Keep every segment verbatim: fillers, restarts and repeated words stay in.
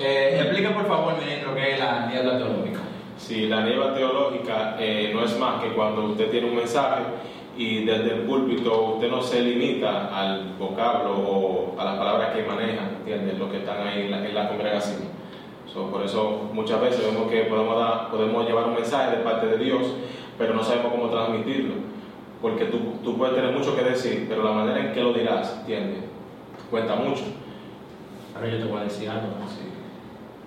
Eh, explica por favor, ministro, qué es la niebla teológica. Sí, la niebla teológica eh, no es más que cuando usted tiene un mensaje y desde el púlpito usted no se limita al vocablo o a las palabras que maneja, ¿entiendes? Los que están ahí en la, en la congregación. So, por eso muchas veces vemos que podemos, dar, podemos llevar un mensaje de parte de Dios, pero no sabemos cómo transmitirlo, porque tú, tú puedes tener mucho que decir, pero la manera en que lo dirás, ¿entiendes? Cuenta mucho. Ahora yo te voy a decir algo, ¿no? Sí.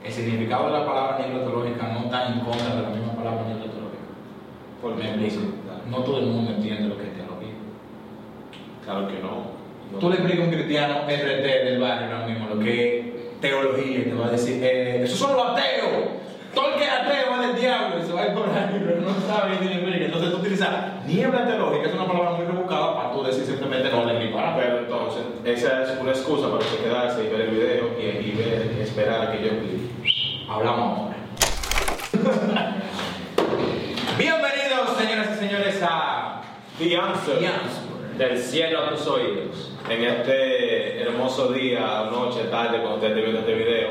El significado de la palabra niebla teológica no está en contra de la misma palabra niebla teológica. Por me explico. No todo el mundo entiende lo que es teología. Claro que no. No. Tú le explicas a un cristiano R T del barrio ahora mismo lo que es teología y te va a decir, eh, esos son los ateos. Todo el que es ateo es del diablo y se va a ir por ahí, pero no sabe. Entonces tú utilizas niebla teológica, es una palabra muy rebuscada para tú decir simplemente no le equipara. Pero entonces, esa es una excusa para usted quedarse y ver el video y, y ver, y esperar a que yo explique. Hablamos ahora. Bienvenidos, señoras y señores, a The Answer, The Answer, del cielo a tus oídos. En este hermoso día, noche, tarde, cuando usted esté viendo este video,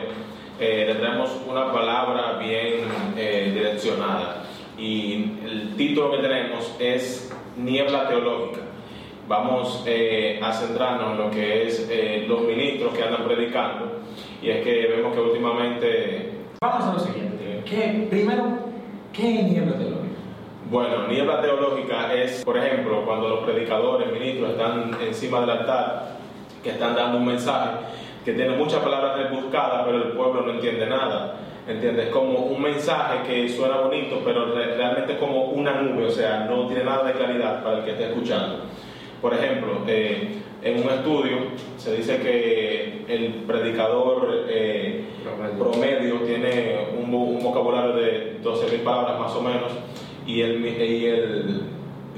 eh, le traemos una palabra bien eh, direccionada. Y el título que tenemos es Niebla Teológica. Vamos eh, a centrarnos en lo que es eh, los ministros que andan predicando. Y es que vemos que últimamente... Vamos a lo siguiente. ¿Qué, primero, ¿qué es niebla teológica? Bueno, niebla teológica es, por ejemplo, cuando los predicadores, ministros, están encima del altar, que están dando un mensaje, que tiene muchas palabras rebuscadas, pero el pueblo no entiende nada. ¿Entiendes? Como un mensaje que suena bonito, pero re- realmente es como una nube, o sea, no tiene nada de claridad para el que esté escuchando. Por ejemplo, eh, en un estudio se dice que el predicador eh, promedio tiene un, un vocabulario de doce mil palabras más o menos, y, el, y el,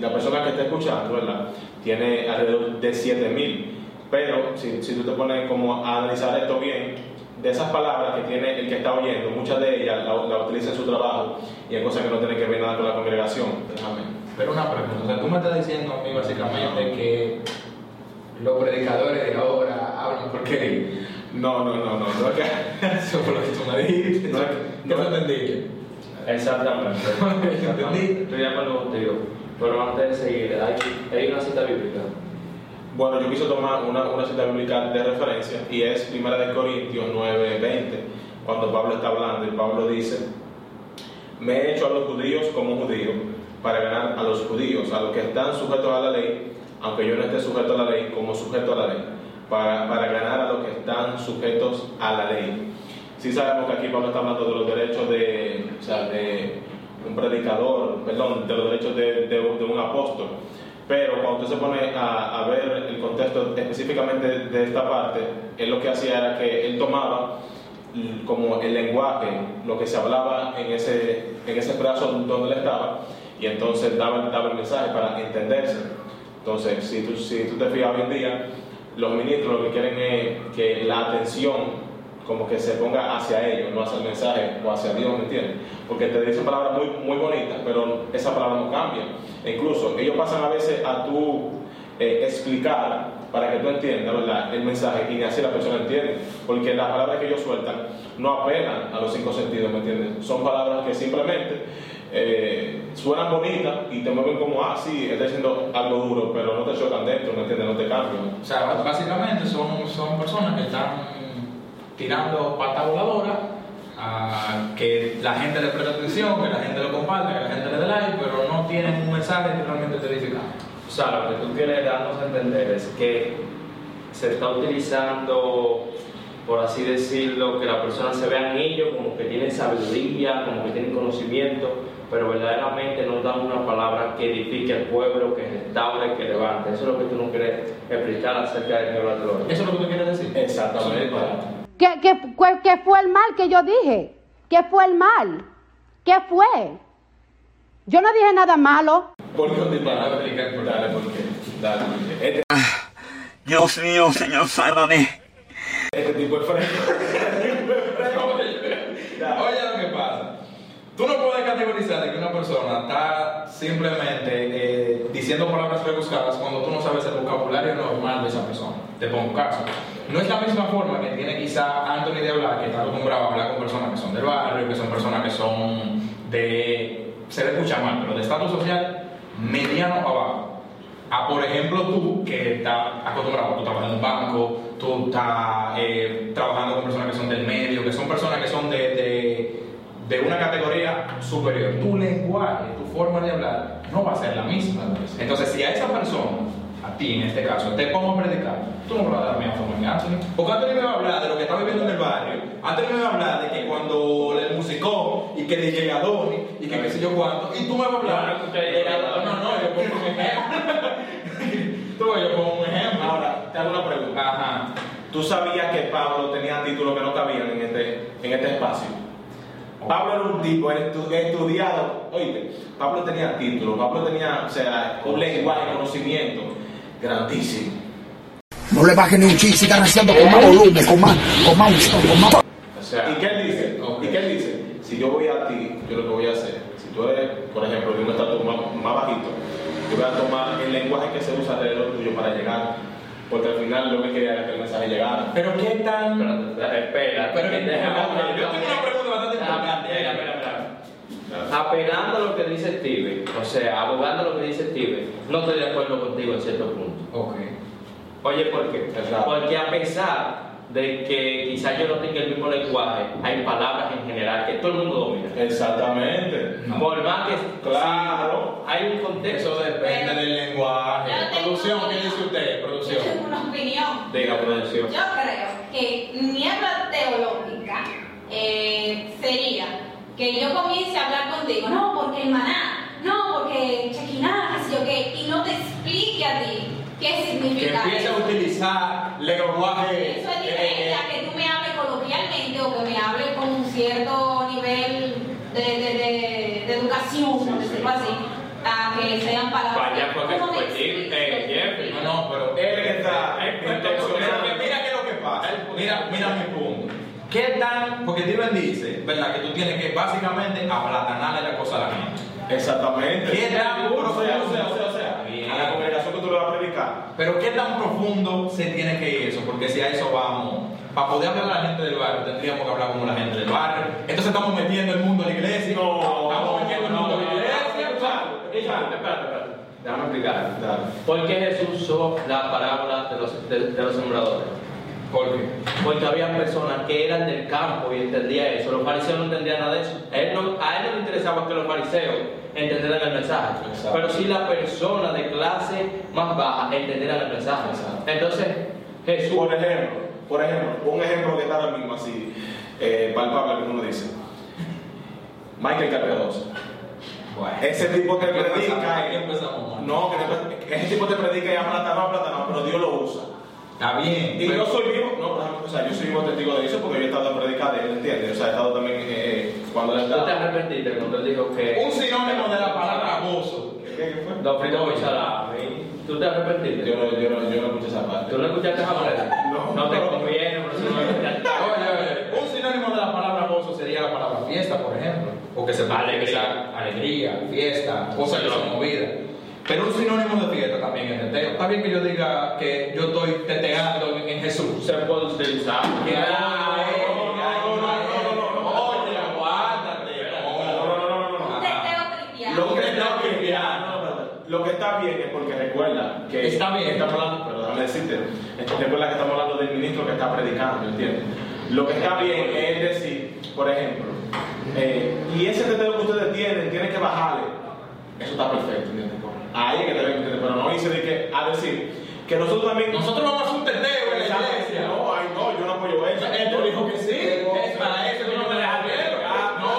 la persona que está escuchando, ¿verdad?, tiene alrededor de siete mil. Pero si, si tú te pones como a analizar esto bien, de esas palabras que tiene el que está oyendo, muchas de ellas las la utiliza en su trabajo y hay cosas que no tienen que ver nada con la congregación. Amén. Pero una pregunta, o sea, tú me estás diciendo a mí básicamente que los predicadores de ahora hablan porquería. No, no, no, no. no que... Eso fue lo que tú me dijiste. No, no, no entendí. Exactamente. ¿Entendí? Estoy de acuerdo contigo. Pero antes de seguir, hay, hay una cita bíblica. Bueno, yo quise tomar una, una cita bíblica de referencia y es primera de Corintios nueve veinte, cuando Pablo está hablando y Pablo dice: me he hecho a los judíos como judío para ganar a los judíos, a los que están sujetos a la ley, aunque yo no esté sujeto a la ley, como sujeto a la ley, para, para ganar a los que están sujetos a la ley. Sí sabemos que aquí Pablo está hablando de los derechos de, o sea, de un predicador, perdón, de los derechos de, de, de un apóstol. Pero cuando usted se pone a, a ver el contexto específicamente de, de esta parte, él lo que hacía era que él tomaba como el lenguaje, lo que se hablaba en ese, en ese brazo donde él estaba, y entonces daba, daba el mensaje para entenderse. Entonces, si tú, si tú te fijas hoy en día, los ministros lo que quieren es que la atención como que se ponga hacia ellos, no hacia el mensaje o hacia Dios, ¿me entiendes? Porque te dicen palabras muy, muy bonitas, pero esa palabra no cambia. E incluso ellos pasan a veces a tú eh, explicar para que tú entiendas, ¿verdad?, el mensaje, y así la persona entiende, porque las palabras que ellos sueltan no apelan a los cinco sentidos, ¿me entiendes? Son palabras que simplemente eh, suenan bonitas y te mueven como, ah, sí, está diciendo algo duro, pero no te chocan dentro, ¿me entiendes? No te cambian. O sea, básicamente son, son personas que están tirando pata voladora, uh, que la gente le presta atención, que la gente lo comparte, que la gente le dé like, pero no tienen un mensaje que realmente te edifica. O sea, lo que tú quieres darnos a entender es que se está utilizando, por así decirlo, que las personas se vean ellos como que tienen sabiduría, como que tienen conocimiento, pero verdaderamente no dan una palabra que edifique al pueblo, que restaure, que levante. Eso es lo que tú nos quieres explicar acerca del niebla teológica. ¿Eso es lo que tú quieres decir? Exactamente. ¿Qué, qué, ¿Qué fue el mal que yo dije? ¿Qué fue el mal? ¿Qué fue? Yo no dije nada malo. ¿Por qué? Dale, ¿por qué? Dale. Este... Ah, Dios mío, Señor, sálvame. Este tipo es fresco. Oye, lo que pasa. Tú no puedes categorizar de que una persona está simplemente eh, diciendo palabras rebuscadas cuando tú no sabes el vocabulario normal de esa persona. Te pongo caso. No es la misma forma que tiene quizá Anthony de hablar, que está acostumbrado a hablar con personas que son del barrio, que son personas que son de... se le escucha mal, pero de estatus social mediano abajo. A, por ejemplo, tú que estás acostumbrado, tú trabajas en un banco, tú estás eh, trabajando con personas que son del medio, que son personas que son de, de, de una categoría superior. Tu lenguaje, tu forma de hablar no va a ser la misma. Entonces, si a esa persona, a ti en este caso, te pongo a predicar, tú no vas a dar la misma forma que Anthony. Porque Anthony me va a hablar de lo que está viviendo en el barrio, Anthony me va a hablar de que cuando el musicó y que le llegué a Donny y que qué sé yo cuánto, y tú me vas a hablar. No, no, no, yo pongo un ejemplo. Tú, yo pongo un ejemplo. Ahora, te hago una pregunta. Ajá. ¿Tú sabías que Pablo tenía títulos que no cabían en este, en este espacio? Oh. Pablo era un tipo estudiado. Oíste, Pablo tenía títulos, Pablo tenía, o sea, un lenguaje, conocimiento grandísimo. No le bajes ni un chiste, están haciendo con más volumen, con más, con más, con más. O sea, ¿y qué él dice? Okay. ¿Y qué él dice? Si yo voy a ti, yo lo que voy a hacer, si tú eres, por ejemplo, de un estatus más, más bajito, yo voy a tomar el lenguaje que se usa alrededor tuyo para llegar, porque al final lo que quería era que el mensaje llegara. Pero qué tan... Pero, espera, pero que déjame hablar. Yo tengo una pregunta bastante importante. Espera, espera, espera. Apelando a lo que dice Steven, o sea, abogando a lo que dice Steven, no estoy de acuerdo contigo en cierto punto. Ok. Oye, ¿por qué? Exacto. Porque a pesar de que quizás yo no tenga el mismo lenguaje, hay palabras en general que todo el mundo domina. Exactamente. No. Por más que... Claro. Sí, hay un contexto. Eso depende del lenguaje. Producción, ¿qué dice usted? Producción. Yo tengo una opinión. Diga, producción. Yo creo que Niebla Teológica eh, sería que yo comience a hablar contigo. No, porque el maná. No, porque chequiná, así o qué. Y no te explique a ti. ¿Qué significa? Que empiece a utilizar lenguaje. Eso es diferente a que tú me hables coloquialmente o que me hables con un cierto nivel de, de, de, de educación, por sí, decirlo sí. así, a que sean palabras. Vaya, porque es cualquier eh, No, no, pero él está. Él mira qué es lo que pasa. Mira, mira mi punto. ¿Qué tan? Porque Steven dice, ¿verdad? Que tú tienes que básicamente aplatanarle la cosa a la gente. Exactamente. ¿Qué tan? O sea, o sea, o sea, o sea. Bien. A la congregación que tú le vas a predicar. Pero ¿qué tan profundo se tiene que ir eso? Porque si a eso vamos, para poder hablar a la gente del barrio, tendríamos que hablar como la gente del barrio. Entonces estamos metiendo el mundo a la iglesia. No, estamos metiendo no, el mundo a la iglesia. Espérate, espérate. Déjame explicar. ¿Por qué Jesús usó la parábola de los, de, de los sembradores? ¿Por qué? Porque había personas que eran del campo y entendían eso. Los fariseos no entendían nada de eso. A él no, a él no le interesaba que los fariseos entendieran el mensaje. Exacto. Pero si la persona de clase más baja entendieran el mensaje. Exacto. Entonces, Jesús. Por ejemplo, por ejemplo, un ejemplo que está ahora mismo así, eh, palpable, como uno dice. Michael Carcados. Bueno, ese tipo te predica. Y, no, que ese tipo te predica y llama plátano, plátano, pero Dios lo usa. Está bien. Y pero... yo soy vivo, no, o sea, yo soy vivo testigo de eso porque yo he estado en predicar de él, ¿entiendes? O sea, he estado también eh, cuando él estaba... ¿Tú te arrepentiste cuando él dijo que... Un sinónimo de la palabra gozo. ¿Qué, qué fue? Don Frito Bichalami. ¿Tú te arrepentiste? Yo no, yo no, yo no escuché esa parte. ¿Tú no escuchaste esa palabra? No. No te conviene, por eso no me escuchaste. Oye, oye, un sinónimo de la palabra gozo sería la palabra fiesta, por ejemplo. O que se puede alegría. Alegría, fiesta, cosas que son movidas. Pero un sinónimo de fiesta también es teteo. Está bien que yo diga que yo estoy teteando en Jesús. Se puede utilizar. Que ah, no, no, no, no, no. Oye, aguántate. No, no, no, no. Teteo cristiano. Lo que está bien es porque recuerda que está bien. Estamos hablando, pero déjame decirte. Recuerda que estamos hablando del ministro que está predicando, ¿entiendes? Lo que está bien es decir, por ejemplo, eh, y ese teteo que ustedes tienen, tienen que bajarle. Eso está perfecto, ¿entiendes? Ahí es que te ven, pero no hice de que, a decir, que nosotros también. Nosotros vamos a hacer un teteo en la iglesia. No, ay, no, yo no apoyo eso. Él te dijo que sí. Es para eso, tú no me dejas ver. No,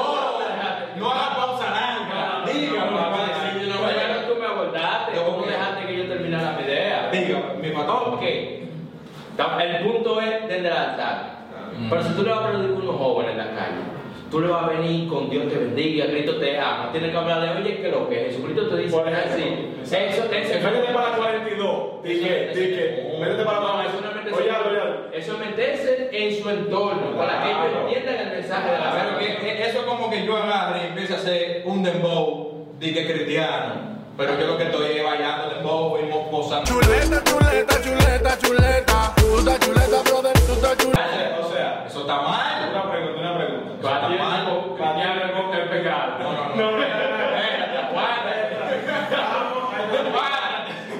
no hagas pausa larga. Dígame, no, tú me abordaste. ¿Cómo dejaste que yo terminara mi idea? Dígame, mi mató. Ok. El punto es desde el altar. Pero si tú le vas a perder unos jóvenes en la calle. Tú le vas a venir con Dios te bendiga, Cristo te ama. Tienes que hablar de, oye, que lo que Jesucristo te dice es así. Eso, eso. Métete para cuarenta y dos. Dije, dije. Métete para cuarenta y dos. Oye, oye. Eso es meterse en su entorno para que ellos entiendan el mensaje de la verdad. Eso es como que yo agarre y empiece a hacer un dembow, dije cristiano. Pero yo lo que estoy es bailando dembow y mosposando. Chuleta, chuleta, chuleta, chuleta. Puta chuleta, brother. está mal. Una pregunta, una pregunta. Eso está mal. Batiendo contra el pecado. No, no, no. no, no.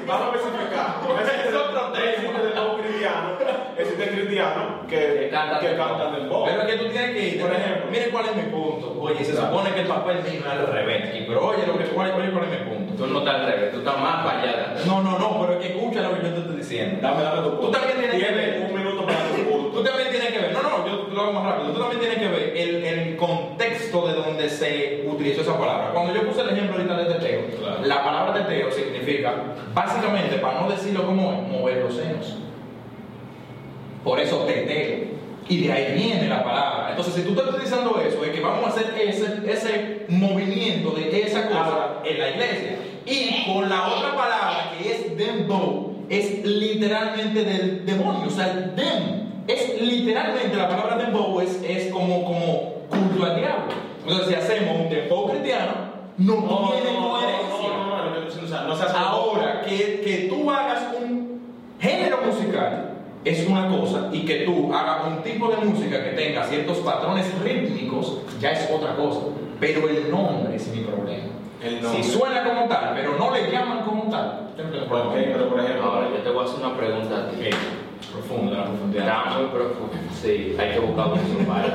Vamos a especificar. Eso es protesta porque estamos cristianos. Existen cristianos que cantan del bobo. Pero es que tú tienes que ir. Por ejemplo, miren cuál es mi punto. Oye, se supone que el papel mío es al revés. Pero oye, lo que cuál es mi punto. Tú no estás al revés, tú estás más fallada. No, no, no, pero es que escucha lo que yo te estoy diciendo. Dame, dame tu punto. Tú también tienes que ver. Un minuto para tu punto. Tú también tienes que ver. No, no, yo lo hago más rápido. Tú también tienes que ver el, el contexto de donde se utilizó esa palabra. Cuando yo puse el ejemplo ahorita de teteo, claro. La palabra teteo significa, básicamente, para no decirlo como es, mover los senos. Por eso teteo. Y de ahí viene la palabra. Entonces, si tú estás utilizando eso, es que vamos a hacer ese, ese movimiento de esa cosa en la iglesia. Y con la otra palabra, que es dembow, es literalmente del demonio. O sea, el dem, es literalmente, la palabra dembow es, es como, como culto al diablo. Entonces, si hacemos un dembow cristiano, no, no tiene no, coherencia. No, no, no, no, o sea, no se hace ahora, que, que tú hagas un género musical es una cosa, y que tú hagas un tipo de música que tenga ciertos patrones rítmicos, ya es otra cosa. Pero el nombre es mi problema. Si suena como tal, pero no le llaman como tal. ¿Por qué? Pero por ejemplo, ahora yo te voy a hacer una pregunta a ti. ¿Qué? Profunda, profunda. Está muy profunda. Sí, hay que buscar muchos bares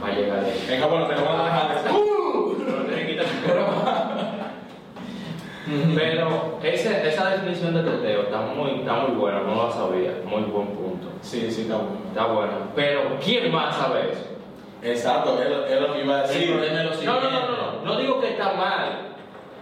para llegar ahí. Venga, bueno, te lo vamos a dejar. ¡Uh! Pero te quitas el programa. Pero ese, esa definición de teteo está muy, está muy buena, no la sabía. Muy buen punto. Sí, sí, está bueno. Está bueno. Pero ¿quién va a saber eso? Exacto, es lo que iba a decir. No, no, no, no, no digo que está mal.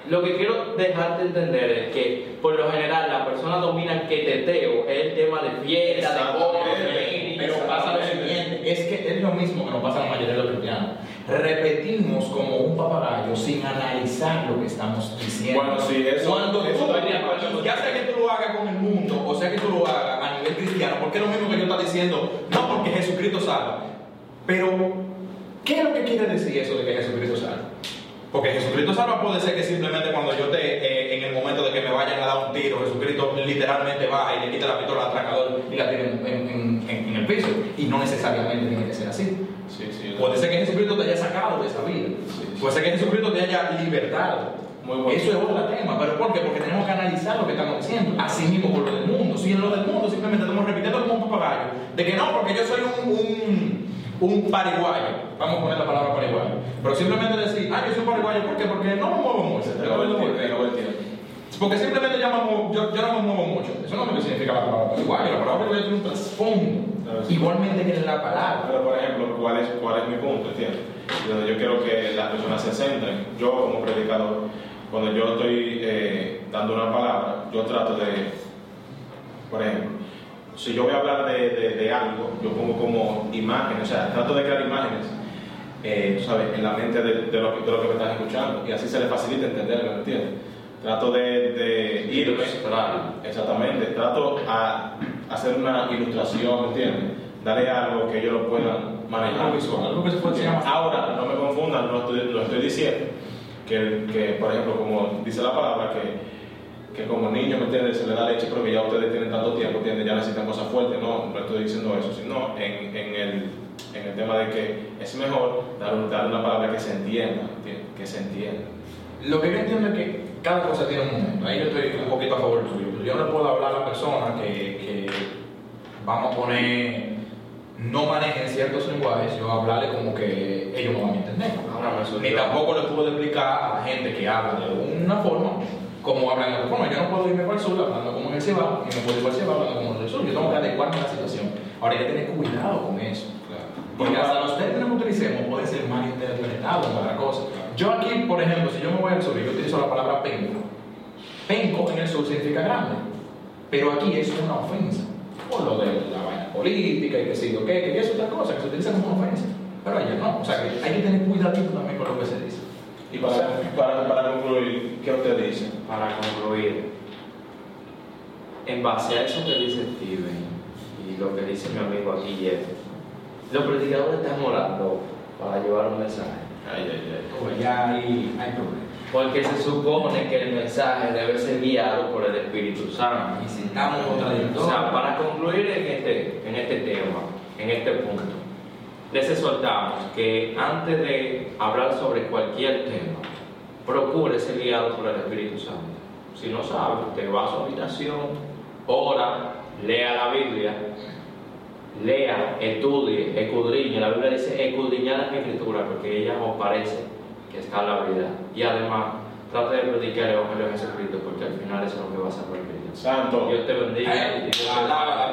Lo que quiero dejarte entender es que, por lo general, las personas dominan que teteo es el tema de fiesta, de jóvenes. Pero pasa lo siguiente, es que es lo mismo que nos pasa a la mayoría de los cristianos. Repetimos como un papagayo sin analizar lo que estamos diciendo. Bueno, sí, eso. Cuando eso tú, tú, ya sea que tú lo hagas con el mundo, o sea que tú lo hagas a nivel cristiano, porque es lo mismo que yo está diciendo, no porque Jesucristo salva, pero ¿qué es lo que quiere decir eso de que Jesucristo salva? Porque Jesucristo salva puede ser que simplemente cuando yo te, eh, en el momento de que me vayan a dar un tiro, Jesucristo literalmente va y le quita la pistola al atracador y la tira en, en, en, en el piso. Y no necesariamente tiene que ser así. Sí, sí, puede ser que Jesucristo te haya sacado de esa vida. Sí, sí. Puede ser que Jesucristo te haya libertado. Muy bueno. Eso es otro tema. ¿Pero por qué? Porque tenemos que analizar lo que estamos diciendo. Así mismo con lo del mundo. Si en lo del mundo simplemente estamos repitiendo como un papagayo, de que no, porque yo soy un... un un pariguayo, vamos a poner la palabra pariguayo, pero simplemente decir, ah, yo soy pariguayo, ¿por qué? Porque no me muevo mucho, porque simplemente yo, muevo, yo, yo no me muevo mucho, eso no es lo que significa la palabra pariguayo, la palabra pariguayo tiene un trasfondo, sí. Igualmente que en la palabra. Pero por ejemplo, ¿cuál es, cuál es mi punto? ¿Entiendes? Yo quiero que las personas se centren, yo como predicador, cuando yo estoy eh, dando una palabra, yo trato de, por ejemplo, si yo voy a hablar de, de, de algo, yo pongo como imágenes, o sea, trato de crear imágenes, eh, ¿sabes? En la mente de, de, lo, de lo que me estás escuchando, y así se le facilita entenderlo, ¿me entiendes? Trato de, de irme, exactamente, trato a hacer una ilustración, ¿me entiendes? Darle algo que ellos lo puedan manejar visual. Ahora, no me confundan, no estoy, lo estoy diciendo, que, que, por ejemplo, como dice la palabra, que que como niño, ¿me entiendes? Se le da leche porque ya ustedes tienen tanto tiempo, ¿entiendes? Ya necesitan cosas fuertes, no, no estoy diciendo eso, sino en, en, el, en el tema de que es mejor dar, dar una palabra que se entienda, ¿entiendes? Que se entienda. Lo que yo entiendo es que cada cosa tiene un momento, ahí yo estoy un poquito a favor tuyo, yo no puedo hablar a la persona que, que vamos a poner, no manejen ciertos lenguajes, yo hablarle como que ellos no van a entender, no, ni tampoco les puedo explicar a la gente que habla de una forma, como hablan de otra forma. Yo no puedo irme para el sur hablando como en el Cibao, y no puedo ir para el Cibao hablando como en el sur. Yo tengo que adecuarme a la situación. Ahora hay que tener cuidado con eso. Claro. Porque claro, hasta los términos que utilicemos pueden ser mal interpretados o otra cosa. Claro. Yo aquí, por ejemplo, si yo me voy al sur, yo utilizo la palabra penco. Penco en el sur significa grande. Pero aquí es una ofensa. Por lo de la vaina política y que sí, ok, que es otra cosa, que se utiliza como ofensa. Pero allá no. O sea que hay que tener cuidadito también con lo que se dice. Y para, o sea, para, para concluir, ¿qué usted dice? Para concluir, en base a eso que dice Steven y lo que dice mi amigo aquí, Jeff, los predicadores están orando para llevar un mensaje. Ay, ay, ay. Pues ya hay, hay problemas. Porque se supone que el mensaje debe ser guiado por el Espíritu Santo. Y si estamos contradictorios. O sea, para concluir en este, en este tema, en este punto, les exhortamos que antes de hablar sobre cualquier tema, procure ser guiado por el Espíritu Santo. Si no sabe, usted va a su habitación, ora, lea la Biblia, lea, estudie, escudriñe. La Biblia dice escudriñar las Escrituras porque ella os parece que está la vida. Y además, trate de predicar el Evangelio de Jesucristo porque al final eso es lo que va a salvar el vida. Santo. Dios te bendiga. Ay, y Dios te bendiga.